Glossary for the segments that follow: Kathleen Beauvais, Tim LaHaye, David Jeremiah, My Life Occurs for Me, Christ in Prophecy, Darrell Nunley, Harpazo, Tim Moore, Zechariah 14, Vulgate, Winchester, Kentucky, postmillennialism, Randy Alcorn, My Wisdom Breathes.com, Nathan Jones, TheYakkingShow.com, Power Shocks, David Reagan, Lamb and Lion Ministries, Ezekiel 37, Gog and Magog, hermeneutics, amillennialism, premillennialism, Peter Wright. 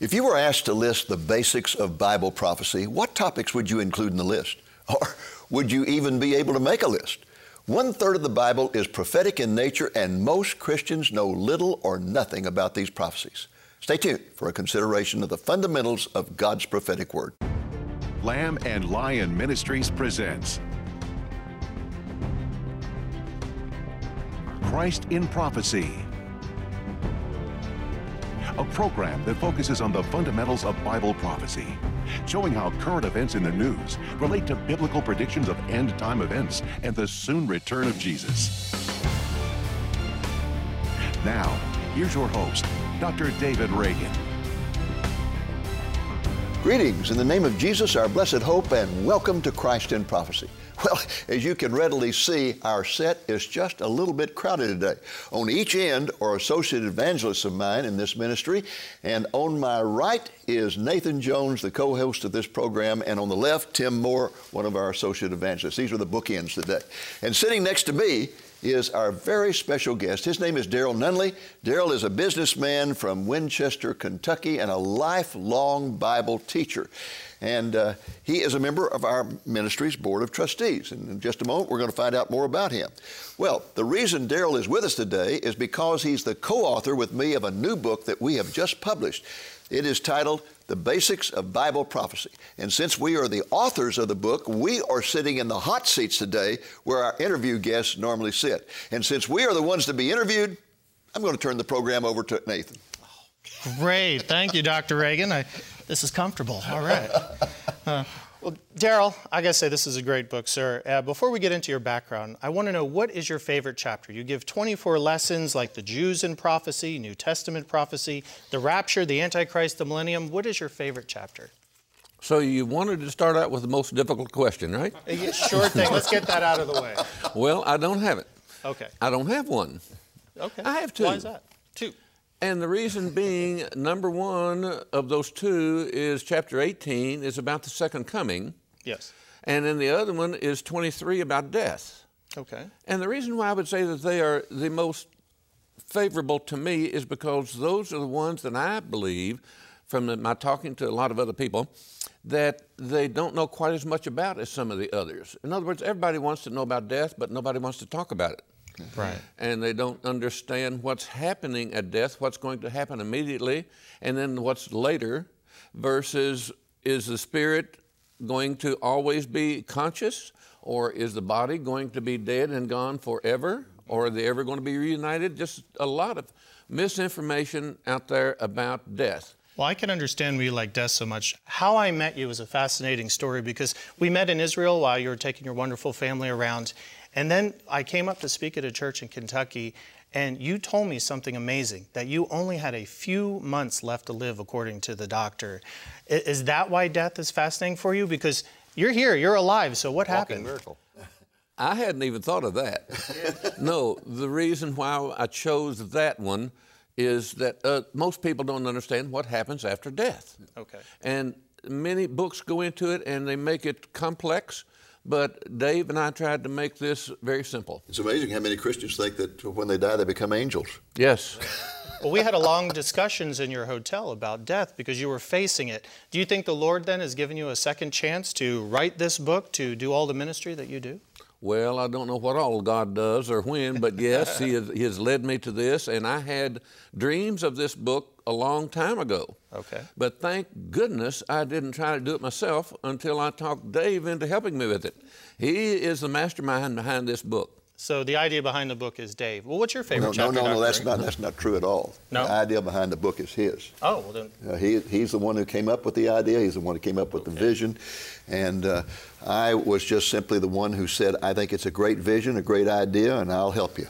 If you were asked to list the basics of Bible prophecy, what topics would you include in the list? Or would you even be able to make a list? 1/3 of the Bible is prophetic in nature, and most Christians know little or nothing about these prophecies. Stay tuned for a consideration of the fundamentals of God's prophetic word. Lamb and Lion Ministries presents Christ in Prophecy, a program that focuses on the fundamentals of Bible prophecy, showing how current events in the news relate to biblical predictions of end-time events and the soon return of Jesus. Now, here's your host, Dr. David Reagan. Greetings in the name of Jesus, our blessed hope, and welcome to Christ in Prophecy. Well, as you can readily see, our set is just a little bit crowded today. On each end are associate evangelists of mine in this ministry, and on my right is Nathan Jones, the co-host of this program, and on the left, Tim Moore, one of our associate evangelists. These are the bookends today. And sitting next to me is our very special guest. His name is Darrell Nunley. Darrell is a businessman from Winchester, Kentucky, and a lifelong Bible teacher. And he is a member of our ministry's board of trustees. And in just a moment, we're going to find out more about him. Well, the reason Darrell is with us today is because he's the co-author with me of a new book that we have just published. It is titled, The Basics of Bible Prophecy. And since we are the authors of the book, we are sitting in the hot seats today where our interview guests normally sit. And since we are the ones to be interviewed, I'm going to turn the program over to Nathan. Great. Thank you, Dr. Reagan. This is comfortable. All right. Well, Darrell, I got to say, this is a great book, sir. Before we get into your background, I want to know, what is your favorite chapter? You give 24 lessons like the Jews in prophecy, New Testament prophecy, the rapture, the Antichrist, the millennium. What is your favorite chapter? So you wanted to start out with the most difficult question, right? Yeah, sure thing. Let's get that out of the way. Well, I don't have it. Okay. I don't have one. Okay. I have two. Why is that? Two. And the reason being, number one of those two is chapter 18 is about the second coming. Yes. And then the other one is 23 about death. Okay. And the reason why I would say that they are the most favorable to me is because those are the ones that I believe, from my talking to a lot of other people, that they don't know quite as much about as some of the others. In other words, everybody wants to know about death, but nobody wants to talk about it. Right. And they don't understand what's happening at death, what's going to happen immediately, and then what's later, versus is the spirit going to always be conscious, or is the body going to be dead and gone forever, or are they ever going to be reunited? Just a lot of misinformation out there about death. Well, I can understand why you like death so much. How I met you is a fascinating story, because we met in Israel while you were taking your wonderful family around. And then I came up to speak at a church in Kentucky, and you told me something amazing, that you only had a few months left to live, according to the doctor. Is that why death is fascinating for you? Because you're here, you're alive, so what happened? Miracle. I hadn't even thought of that. No, the reason why I chose that one is that most people don't understand what happens after death. Okay. And many books go into it, and they make it complex. But Dave and I tried to make this very simple. It's amazing how many Christians think that when they die, they become angels. Yes. Well, we had a long discussions in your hotel about death because you were facing it. Do you think the Lord then has given you a second chance to write this book, to do all the ministry that you do? Well, I don't know what all God does or when, but yes, he has led me to this, and I had dreams of this book a long time ago. Okay. But thank goodness I didn't try to do it myself until I talked Dave into helping me with it. He is the mastermind behind this book. So the idea behind the book is Dave. Well, what's your favorite chapter? No, that's not true at all. No? The idea behind the book is his. Oh, well then. He's the one who came up with the idea. He's the one who came up with the vision. And I was just simply the one who said, I think it's a great vision, a great idea, and I'll help you.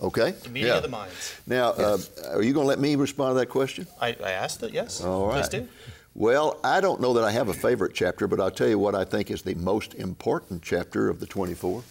Okay? The meeting of the minds. Now, yes. Are you going to let me respond to that question? I asked it, yes. All right. Please do. Well, I don't know that I have a favorite chapter, but I'll tell you what I think is the most important chapter of the 24.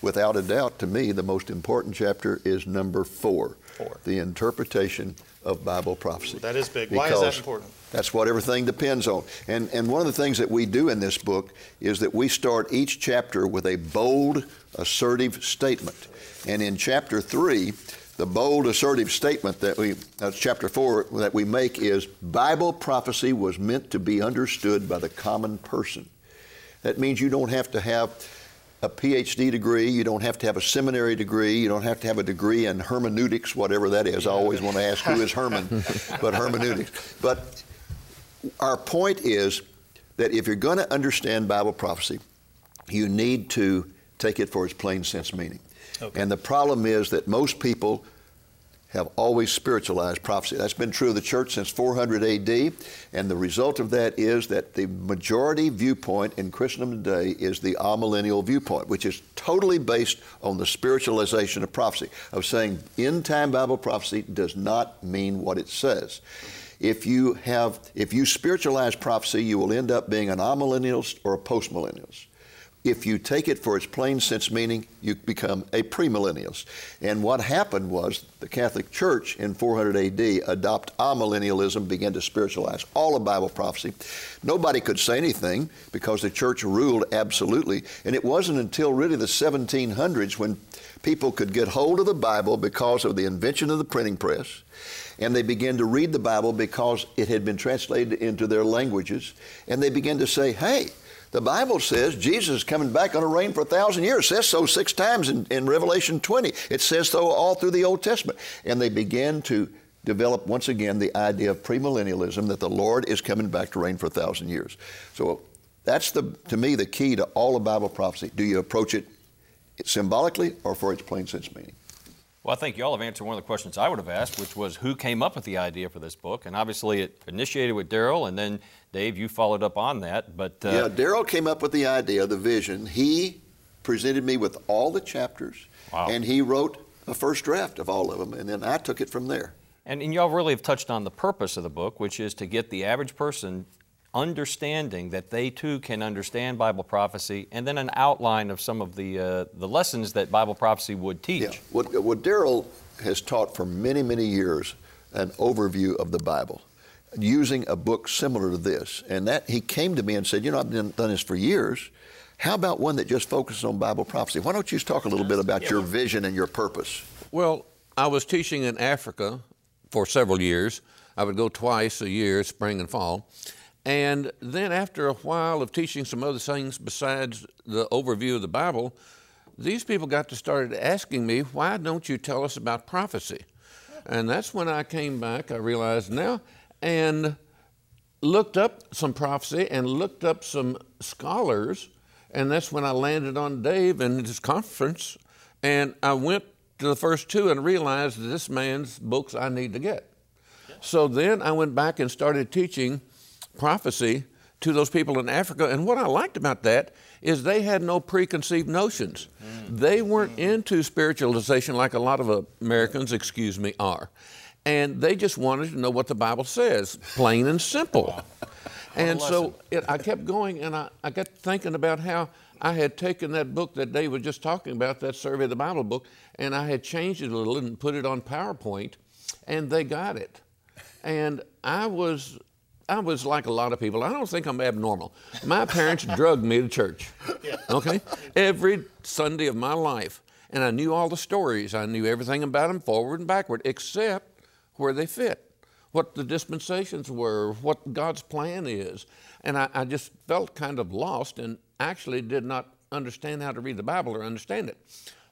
Without a doubt, to me, the most important chapter is number 4, the interpretation of Bible prophecy. That is big. Why is that important? That's what everything depends on. And one of the things that we do in this book is that we start each chapter with a bold, assertive statement. And in chapter 3, The bold, assertive statement that that's chapter 4, that we make is, Bible prophecy was meant to be understood by the common person. That means you don't have to have a PhD degree, you don't have to have a seminary degree, you don't have to have a degree in hermeneutics, whatever that is. I always want to ask who is Herman, but hermeneutics. But our point is that if you're going to understand Bible prophecy, you need to take it for its plain sense meaning. Okay. And the problem is that most people have always spiritualized prophecy. That's been true of the church since 400 AD, and the result of that is that the majority viewpoint in Christendom today is the amillennial viewpoint, which is totally based on the spiritualization of prophecy, of saying end-time Bible prophecy does not mean what it says. If you spiritualize prophecy, you will end up being an amillennialist or a postmillennialist. If you take it for its plain sense meaning, you become a premillennialist. And what happened was the Catholic Church in 400 AD adopted amillennialism, began to spiritualize all of Bible prophecy. Nobody could say anything because the church ruled absolutely. And it wasn't until really the 1700s when people could get hold of the Bible because of the invention of the printing press, and they began to read the Bible because it had been translated into their languages, and they began to say, hey, the Bible says Jesus is coming back on a reign for 1,000 years. It says so 6 times in Revelation 20. It says so all through the Old Testament. And they began to develop once again the idea of premillennialism, that the Lord is coming back to reign for 1,000 years. So that's, to me, the key to all of Bible prophecy. Do you approach it symbolically or for its plain sense meaning? Well, I think you all have answered one of the questions I would have asked, which was who came up with the idea for this book? And obviously it initiated with Darrell, and then, Dave, you followed up on that. But yeah, Darrell came up with the idea, the vision. He presented me with all the chapters, and he wrote a first draft of all of them, and then I took it from there. And you all really have touched on the purpose of the book, which is to get the average person understanding that they too can understand Bible prophecy, and then an outline of some of the lessons that Bible prophecy would teach. Yeah. What Darrell has taught for many, many years, an overview of the Bible, using a book similar to this. And that he came to me and said, you know, I've done this for years. How about one that just focuses on Bible prophecy? Why don't you talk a little bit about your vision and your purpose? Well, I was teaching in Africa for several years. I would go twice a year, spring and fall. And then after a while of teaching some other things besides the overview of the Bible, these people got to start asking me, why don't you tell us about prophecy? And that's when I came back, I realized now, and looked up some prophecy and looked up some scholars. And that's when I landed on Dave and his conference. And I went to the first two and realized that this man's books I need to get. So then I went back and started teaching prophecy to those people in Africa. And what I liked about that is they had no preconceived notions. They weren't into spiritualization like a lot of Americans, excuse me, are. And they just wanted to know what the Bible says, plain and simple. And so I kept going, and I got thinking about how I had taken that book that Dave was just talking about, that Survey of the Bible book, and I had changed it a little and put it on PowerPoint, and they got it. And I was like a lot of people. I don't think I'm abnormal. My parents drugged me to church, okay? Every Sunday of my life. And I knew all the stories. I knew everything about them, forward and backward, except where they fit, what the dispensations were, what God's plan is. And I just felt kind of lost and actually did not understand how to read the Bible or understand it.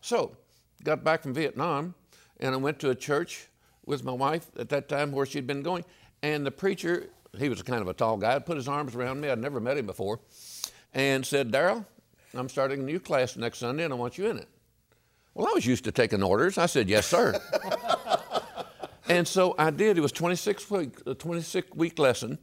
So, got back from Vietnam, and I went to a church with my wife at that time where she'd been going, and the preacher, he was kind of a tall guy, put his arms around me, I'd never met him before, and said, Darrell, I'm starting a new class next Sunday and I want you in it. Well, I was used to taking orders. I said, yes, sir. And so I did. It was a 26-week lesson,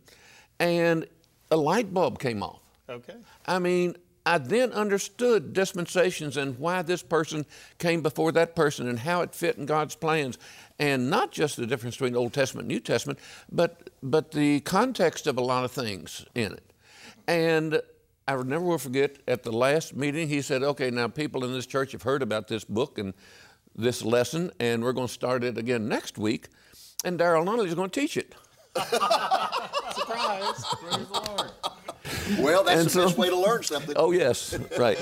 and a light bulb came off. Okay. I mean, I then understood dispensations and why this person came before that person and how it fit in God's plans. And not just the difference between Old Testament and New Testament, but the context of a lot of things in it. And I never will forget, at the last meeting, he said, okay, now people in this church have heard about this book and this lesson, and we're going to start it again next week, and Darrell Nunley is going to teach it. Surprise! Praise the Lord. Well, that's the best way to learn something. Oh, yes, right.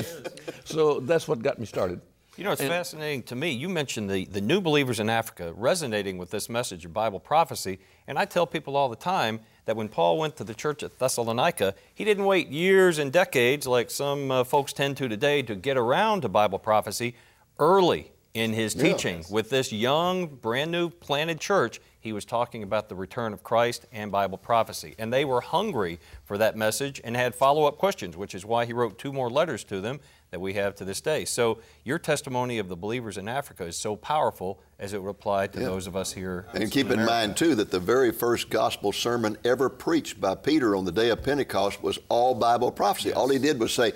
So that's what got me started. You know, it's fascinating to me. You mentioned the new believers in Africa resonating with this message of Bible prophecy. And I tell people all the time that when Paul went to the church at Thessalonica, he didn't wait years and decades like some folks tend to today to get around to Bible prophecy. Early in his teaching with this young, brand new planted church, he was talking about the return of Christ and Bible prophecy. And they were hungry for that message and had follow-up questions, which is why he wrote 2 more letters to them that we have to this day. So your testimony of the believers in Africa is so powerful as it would apply to those of us here. And keep in mind, too, that the very first gospel sermon ever preached by Peter on the day of Pentecost was all Bible prophecy. All he did was say,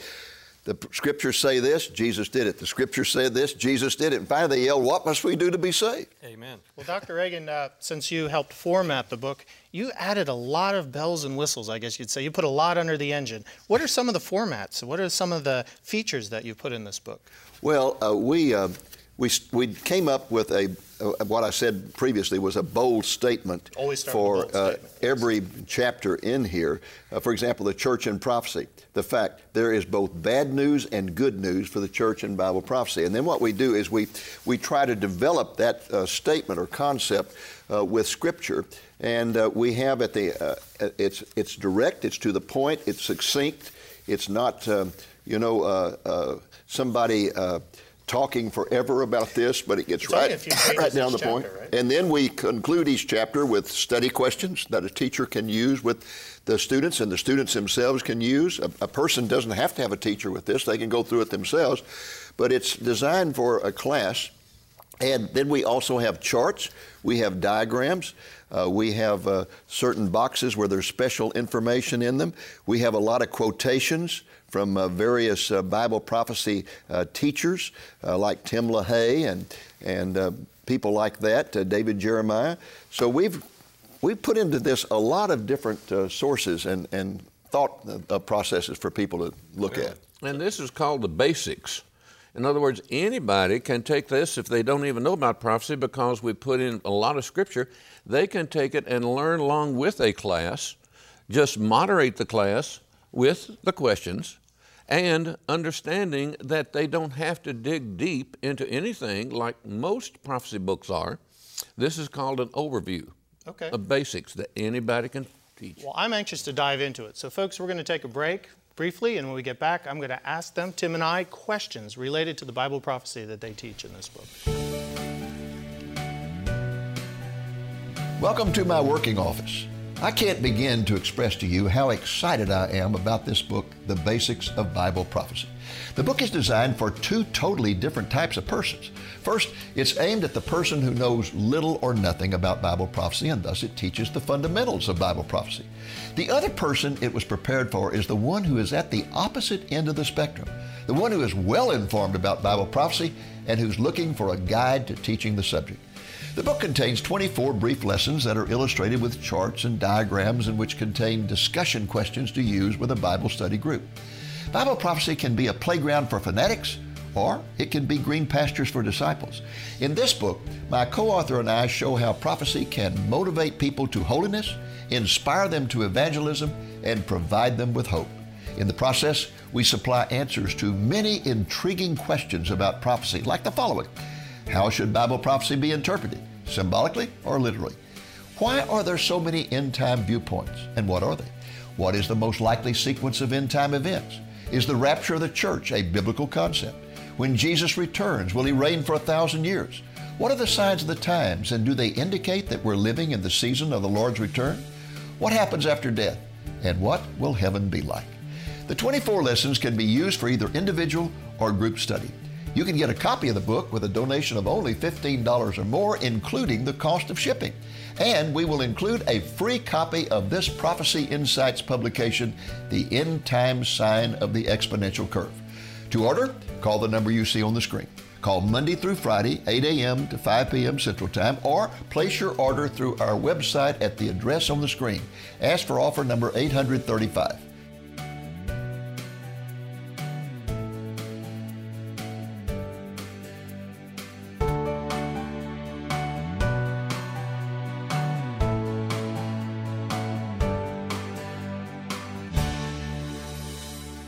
the Scriptures say this, Jesus did it. The Scriptures said this, Jesus did it. And finally they yelled, what must we do to be saved? Amen. Well, Dr. Reagan, since you helped format the book, you added a lot of bells and whistles, I guess you'd say. You put a lot under the engine. What are some of the formats? What are some of the features that you put in this book? Well, we came up with a, what I said previously was a bold statement for every chapter in here. For example, the church in prophecy. The fact there is both bad news and good news for the church in Bible prophecy. And then what we do is we try to develop that statement or concept with Scripture. And we have at the, it's direct, it's to the point, it's succinct, it's not, somebody... talking forever about this, but it gets right down the point. Right? And then we conclude each chapter with study questions that a teacher can use with the students, and the students themselves can use. A person doesn't have to have a teacher with this. They can go through it themselves, but it's designed for a class. And then we also have charts. We have diagrams. We have certain boxes where there's special information in them. We have a lot of quotations from various Bible prophecy teachers like Tim LaHaye and people like that, David Jeremiah. So we've put into this a lot of different sources and thought processes for people to look at. And this is called the basics. In other words, anybody can take this if they don't even know about prophecy because we put in a lot of Scripture. They can take it and learn along with a class, just moderate the class with the questions and understanding that they don't have to dig deep into anything like most prophecy books are. This is called an overview of basics that anybody can teach. Well, I'm anxious to dive into it. So folks, we're going to take a break. Briefly, and when we get back, I'm going to ask them, Tim and I, questions related to the Bible prophecy that they teach in this book. Welcome to my working office. I can't begin to express to you how excited I am about this book, The Basics of Bible Prophecy. The book is designed for 2 totally different types of persons. First, it's aimed at the person who knows little or nothing about Bible prophecy, and thus it teaches the fundamentals of Bible prophecy. The other person it was prepared for is the one who is at the opposite end of the spectrum, the one who is well informed about Bible prophecy and who's looking for a guide to teaching the subject. The book contains 24 brief lessons that are illustrated with charts and diagrams and which contain discussion questions to use with a Bible study group. Bible prophecy can be a playground for fanatics, or it can be green pastures for disciples. In this book, my co-author and I show how prophecy can motivate people to holiness, inspire them to evangelism, and provide them with hope. In the process, we supply answers to many intriguing questions about prophecy, like the following. How should Bible prophecy be interpreted, symbolically or literally? Why are there so many end-time viewpoints, and what are they? What is the most likely sequence of end-time events? Is the rapture of the church a biblical concept? When Jesus returns, will He reign for 1,000 years? What are the signs of the times, and do they indicate that we're living in the season of the Lord's return? What happens after death, and what will heaven be like? The 24 lessons can be used for either individual or group study. You can get a copy of the book with a donation of only $15 or more, including the cost of shipping. And we will include a free copy of this Prophecy Insights publication, The End Time Sign of the Exponential Curve. To order, call the number you see on the screen. Call Monday through Friday, 8 a.m. to 5 p.m. Central Time, or place your order through our website at the address on the screen. Ask for offer number 835.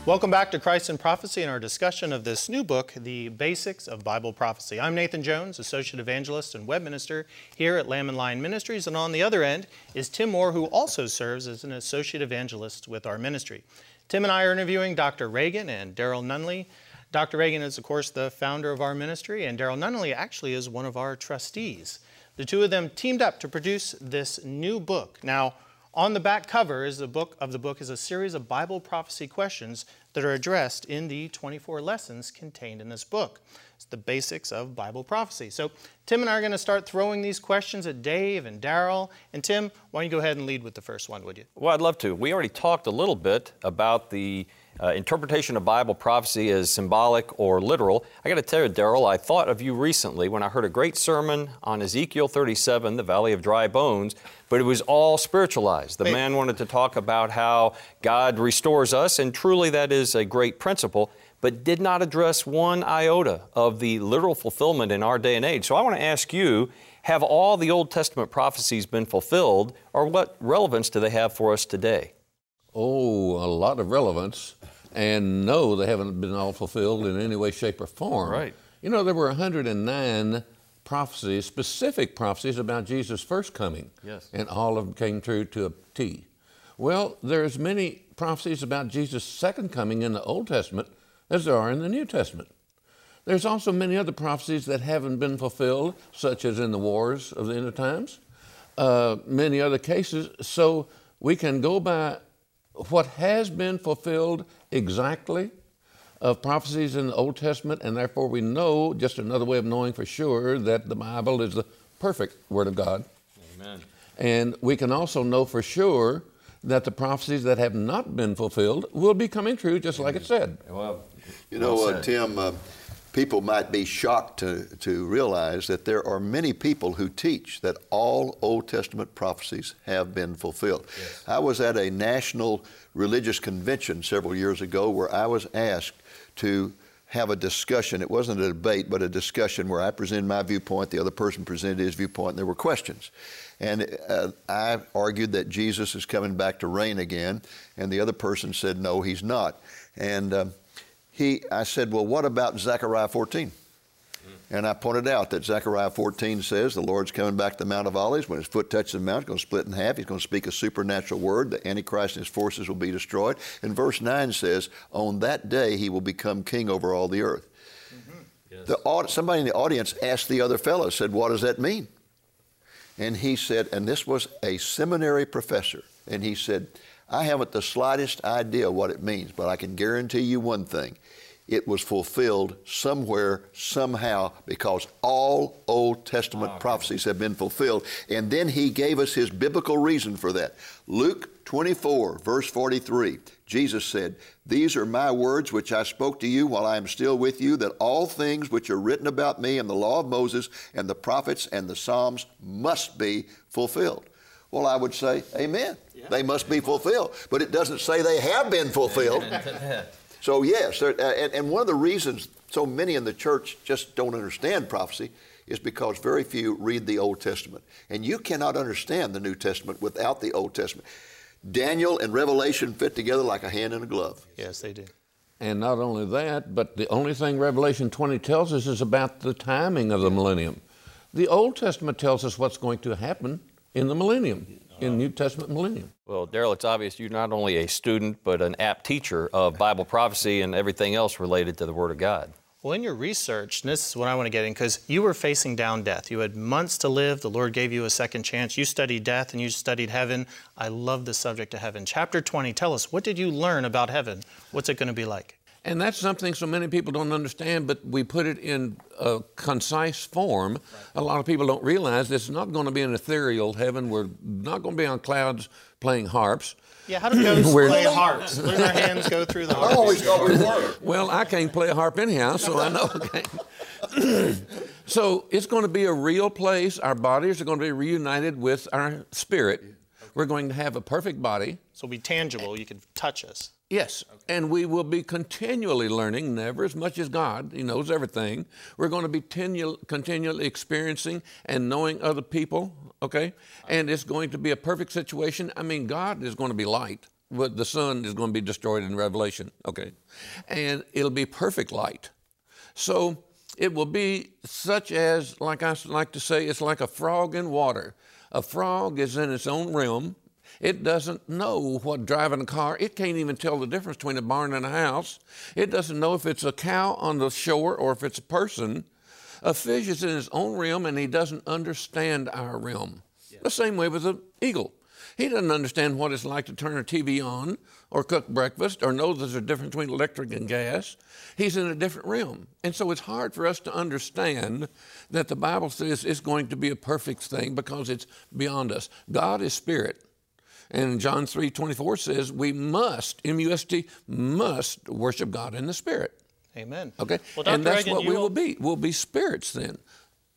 Welcome back to Christ in Prophecy and our discussion of this new book, The Basics of Bible Prophecy. I'm Nathan Jones, Associate Evangelist and Web Minister here at Lamb and Lion Ministries, and on the other end is Tim Moore, who also serves as an Associate Evangelist with our ministry. Tim and I are interviewing Dr. Reagan and Darrell Nunley. Dr. Reagan is, of course, the founder of our ministry, and Darrell Nunley actually is one of our trustees. The two of them teamed up to produce this new book. Now, on the back cover is the book is a series of Bible prophecy questions that are addressed in the 24 lessons contained in this book. It's the basics of Bible prophecy. So Tim and I are going to start throwing these questions at Dave and Darrell. And Tim, why don't you go ahead and lead with the first one, would you? Well, I'd love to. We already talked a little bit about the interpretation of Bible prophecy as symbolic or literal. I got to tell you, Darrell, I thought of you recently when I heard a great sermon on Ezekiel 37, the Valley of Dry Bones, but it was all spiritualized. The man wanted to talk about how God restores us, and truly that is a great principle, but did not address one iota of the literal fulfillment in our day and age. So I want to ask you, have all the Old Testament prophecies been fulfilled, or what relevance do they have for us today? Oh, a lot of relevance, and no, they haven't been all fulfilled in any way, shape, or form. Right. You know, there were 109 prophecies, specific prophecies about Jesus' first coming. Yes. And all of them came true to a T. Well, there's many prophecies about Jesus' second coming in the Old Testament as there are in the New Testament. There's also many other prophecies that haven't been fulfilled, such as in the wars of the end of times, many other cases. So we can go by what has been fulfilled exactly of prophecies in the Old Testament, and therefore we know, just another way of knowing for sure, that the Bible is the perfect Word of God. Amen. And we can also know for sure that the prophecies that have not been fulfilled will be coming true, just like it said. Well, you know, Tim, people might be shocked to realize that there are many people who teach that all Old Testament prophecies have been fulfilled. Yes. I was at a national religious convention several years ago where I was asked to have a discussion. It wasn't a debate, but a discussion where I presented my viewpoint, the other person presented his viewpoint, and there were questions. And I argued that Jesus is coming back to reign again, and the other person said, no, he's not. And I said, well, what about Zechariah 14? And I pointed out that Zechariah 14 says the Lord's coming back to the Mount of Olives. When his foot touches the mount, he's going to split in half. He's going to speak a supernatural word. The Antichrist and his forces will be destroyed. And verse 9 says, on that day he will become king over all the earth. Mm-hmm. Yes. Somebody in the audience asked the other fellow, said, what does that mean? And he said, and this was a seminary professor, and he said, I haven't the slightest idea what it means, but I can guarantee you one thing. It was fulfilled somewhere, somehow, because all Old Testament prophecies have been fulfilled. And then he gave us his biblical reason for that. Luke 24, verse 43, Jesus said, these are my words which I spoke to you while I am still with you, that all things which are written about me in the law of Moses and the prophets and the Psalms must be fulfilled. Well, I would say, amen. Yeah. They must be fulfilled. But it doesn't say they have been fulfilled. So yes, and one of the reasons so many in the church just don't understand prophecy is because very few read the Old Testament. And you cannot understand the New Testament without the Old Testament. Daniel and Revelation fit together like a hand in a glove. Yes, they do. And not only that, but the only thing Revelation 20 tells us is about the timing of the millennium. The Old Testament tells us what's going to happen in the millennium. In New Testament millennium. Well, Darrell, it's obvious you're not only a student, but an apt teacher of Bible prophecy and everything else related to the Word of God. Well, in your research, and this is what I want to get in, because you were facing down death. You had months to live. The Lord gave you a second chance. You studied death and you studied heaven. I love the subject of heaven. Chapter 20, tell us, what did you learn about heaven? What's it going to be like? And that's something so many people don't understand, but we put it in a concise form. Right. A lot of people don't realize this is not going to be an ethereal heaven. We're not going to be on clouds playing harps. Yeah, how do ghosts play harps? Let our hands go through the harps. I always thought we were. Well, I can't play a harp anyhow, so I know I can't. So it's going to be a real place. Our bodies are going to be reunited with our spirit. Okay. We're going to have a perfect body. So it'll be tangible. You can touch us. Yes, and we will be continually learning, never as much as God. He knows everything. We're going to be continually experiencing and knowing other people, okay? And it's going to be a perfect situation. I mean, God is going to be light. But the sun is going to be destroyed in Revelation, okay? And it'll be perfect light. So it will be such as, like I like to say, it's like a frog in water. A frog is in its own realm. It doesn't know what driving a car. It can't even tell the difference between a barn and a house. It doesn't know if it's a cow on the shore or if it's a person. A fish is in his own realm, and he doesn't understand our realm. Yeah. The same way with an eagle. He doesn't understand what it's like to turn a TV on or cook breakfast or know there's a difference between electric and gas. He's in a different realm. And so it's hard for us to understand that the Bible says it's going to be a perfect thing because it's beyond us. God is spirit. And John 3:24 says we must, M-U-S-T, must worship God in the spirit. Amen. Okay, well, Dr. and that's Reagan, what we will be. We'll be spirits then.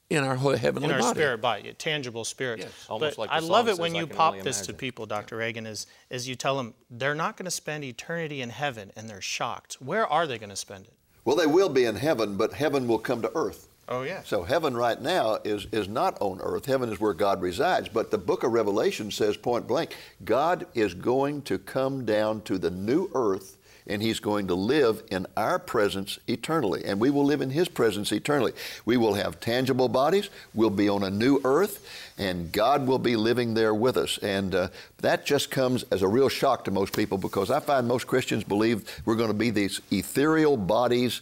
In our heavenly body. In our spirit body, a tangible spirit. Yes. Almost like the song says, I love it when you pop this to people, Dr. Reagan, is you tell them they're not going to spend eternity in heaven, and they're shocked. Where are they going to spend it? Well, they will be in heaven, but heaven will come to earth. Oh, yeah. So heaven right now is not on earth. Heaven is where God resides. But the book of Revelation says point blank, God is going to come down to the new earth, and he's going to live in our presence eternally. And we will live in his presence eternally. We will have tangible bodies. We'll be on a new earth, and God will be living there with us. And that just comes as a real shock to most people, because I find most Christians believe we're going to be these ethereal bodies,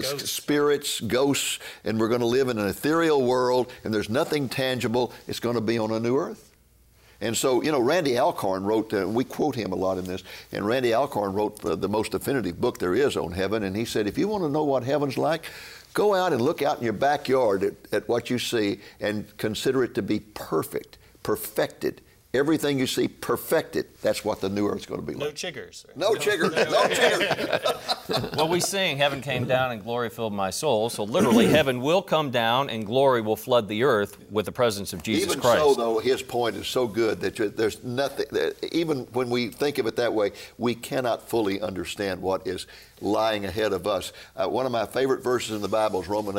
spirits, ghosts, and we're going to live in an ethereal world, and there's nothing tangible. It's going to be on a new earth. And so, you know, Randy Alcorn wrote, we quote him a lot in this, and Randy Alcorn wrote the most definitive book there is on heaven, and he said, if you want to know what heaven's like, go out and look out in your backyard at what you see and consider it to be perfect, perfected. Everything you see perfected, that's what the new earth's going to be like. No chiggers. No chiggers. No chiggers. Well, we sing, heaven came down and glory filled my soul. So literally, heaven will come down and glory will flood the earth with the presence of Jesus Christ. Even so, though, his point is so good that there's nothing, even when we think of it that way, we cannot fully understand what is lying ahead of us. One of my favorite verses in the Bible is Romans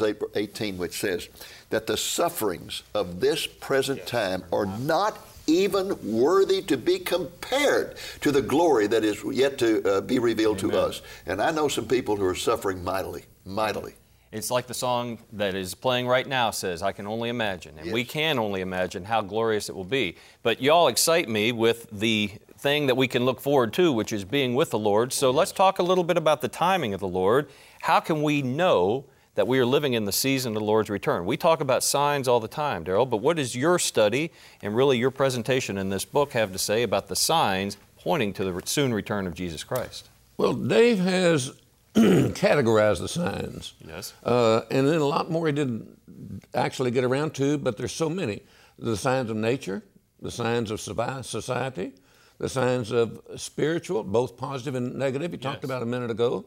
8:18, which says that the sufferings of this present time are not even worthy to be compared to the glory that is yet to be revealed to us. And I know some people who are suffering mightily, mightily. It's like the song that is playing right now says, I can only imagine. And we can only imagine how glorious it will be. But y'all excite me with the thing that we can look forward to, which is being with the Lord. So let's talk a little bit about the timing of the Lord. How can we know that we are living in the season of the Lord's return? We talk about signs all the time, Darrell, but what does your study and really your presentation in this book have to say about the signs pointing to the soon return of Jesus Christ? Well, Dave has categorized the signs. Yes. And then a lot more he didn't actually get around to, but there's so many. The signs of nature, the signs of society, the signs of spiritual, both positive and negative, he talked about a minute ago.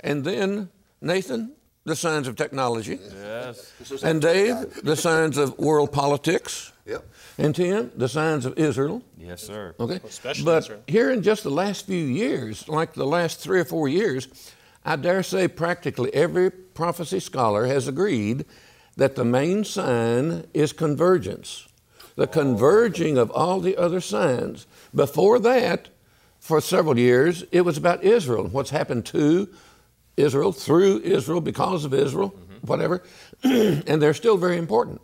And then, Nathan, the signs of technology. Yes. And Dave, the signs of world politics. Yep. And Tim, the signs of Israel. Yes, sir. Okay. Especially but Israel. Here in just the last few years, like the last 3 or 4 years, I dare say practically every prophecy scholar has agreed that the main sign is convergence, the converging of all the other signs. Before that, for several years, it was about Israel and what's happened to Israel, through Israel, because of Israel, whatever, and they're still very important.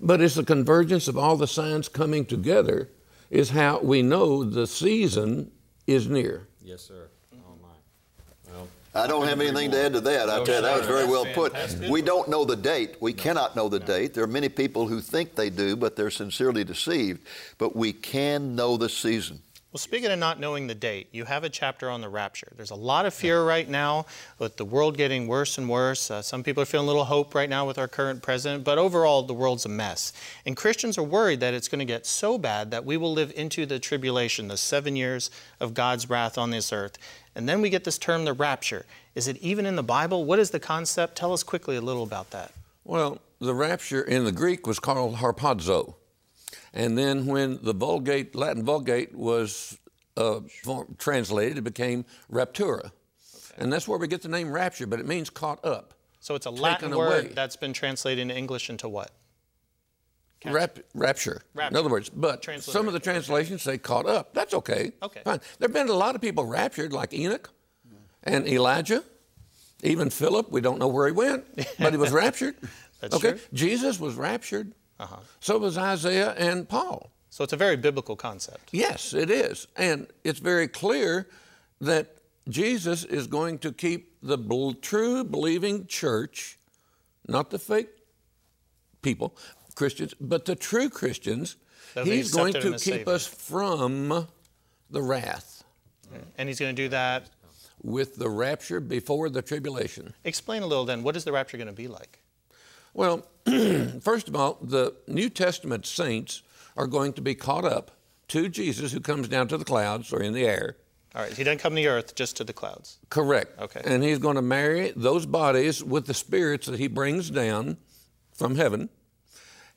But it's the convergence of all the signs coming together is how we know the season is near. Yes, sir. Oh, my. Well, I don't have anything to add to that. I tell you, that was very well put. We don't know the date. We cannot know the date. There are many people who think they do, but they're sincerely deceived. But we can know the season. Well, speaking of not knowing the date, you have a chapter on the rapture. There's a lot of fear right now with the world getting worse and worse. Some people are feeling a little hope right now with our current president, but overall the world's a mess. And Christians are worried that it's going to get so bad that we will live into the tribulation, the 7 years of God's wrath on this earth. And then we get this term, the rapture. Is it even in the Bible? What is the concept? Tell us quickly a little about that. Well, the rapture in the Greek was called Harpazo. And then when the Vulgate, Latin Vulgate was translated, it became raptura. Okay. And that's where we get the name rapture, but it means caught up. So it's a Latin word that's been translated into English into what? Rapture. In other words, but some of the translations say caught up. That's okay. Fine. There have been a lot of people raptured, like Enoch and Elijah, even Philip. We don't know where he went, but he was raptured. That's true. Jesus was raptured. So was Isaiah and Paul. So it's a very biblical concept. Yes, it is. And it's very clear that Jesus is going to keep the true believing church, not the fake people, Christians, but the true Christians. He's going to keep us from the wrath. And he's going to do that? With the rapture before the tribulation. Explain a little then, what is the rapture going to be like? Well, first of all, the New Testament saints are going to be caught up to Jesus, who comes down to the clouds or in the air. All right, he doesn't come to the earth, just to the clouds. Correct. Okay. And he's going to marry those bodies with the spirits that he brings down from heaven.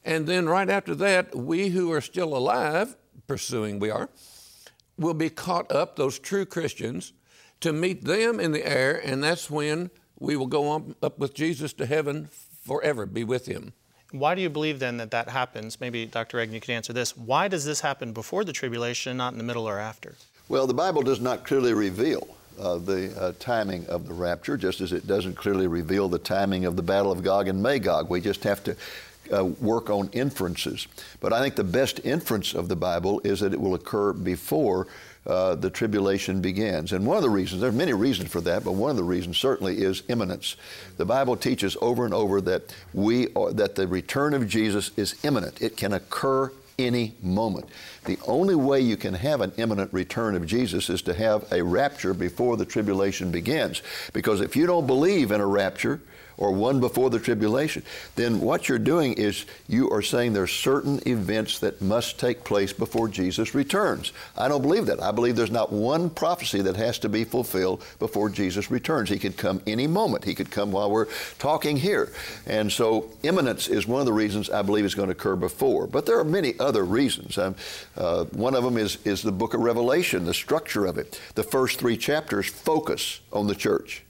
And then right after that, we who are still alive, pursuing we are, will be caught up, those true Christians, to meet them in the air, and that's when we will go on up with Jesus to heaven forever, be with him. Why do you believe then that that happens? Maybe Dr. Reagan, you could answer this. Why does this happen before the tribulation, not in the middle or after? Well, the Bible does not clearly reveal the timing of the rapture, just as it doesn't clearly reveal the timing of the battle of Gog and Magog. We just have to work on inferences. But I think the best inference of the Bible is that it will occur before the tribulation begins. And one of the reasons, there are many reasons for that, but one of the reasons certainly is imminence. The Bible teaches over and over that the return of Jesus is imminent. It can occur any moment. The only way you can have an imminent return of Jesus is to have a rapture before the tribulation begins. Because if you don't believe in a rapture, or one before the tribulation, then what you're doing is you are saying there's certain events that must take place before Jesus returns. I don't believe that. I believe there's not one prophecy that has to be fulfilled before Jesus returns. He could come any moment. He could come while we're talking here. And so imminence is one of the reasons I believe is going to occur before. But there are many other reasons. One of them is the book of Revelation, the structure of it. The first three chapters focus on the church.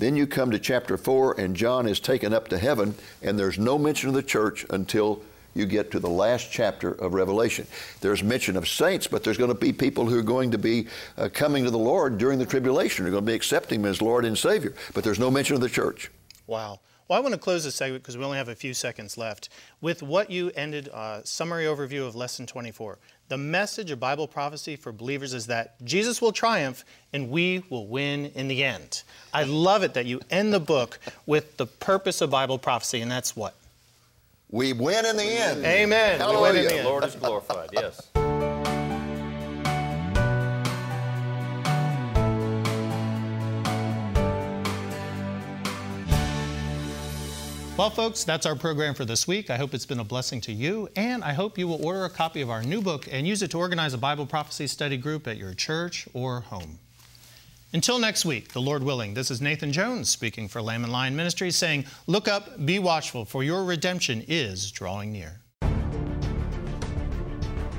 Then you come to chapter 4, and John is taken up to heaven, and there's no mention of the church until you get to the last chapter of Revelation. There's mention of saints, but there's going to be people who are going to be coming to the Lord during the tribulation. They're going to be accepting him as Lord and Savior, but there's no mention of the church. Wow. Well, I want to close this segment, because we only have a few seconds left, with what you ended, summary overview of Lesson 24. The message of Bible prophecy for believers is that Jesus will triumph and we will win in the end. I love it that you end the book with the purpose of Bible prophecy, and that's what? We win in the end. Amen. Hallelujah. We win in the end. The Lord is glorified, yes. Well, folks, that's our program for this week. I hope it's been a blessing to you, and I hope you will order a copy of our new book and use it to organize a Bible prophecy study group at your church or home. Until next week, the Lord willing, this is Nathan Jones speaking for Lamb and Lion Ministries, saying, look up, be watchful, for your redemption is drawing near.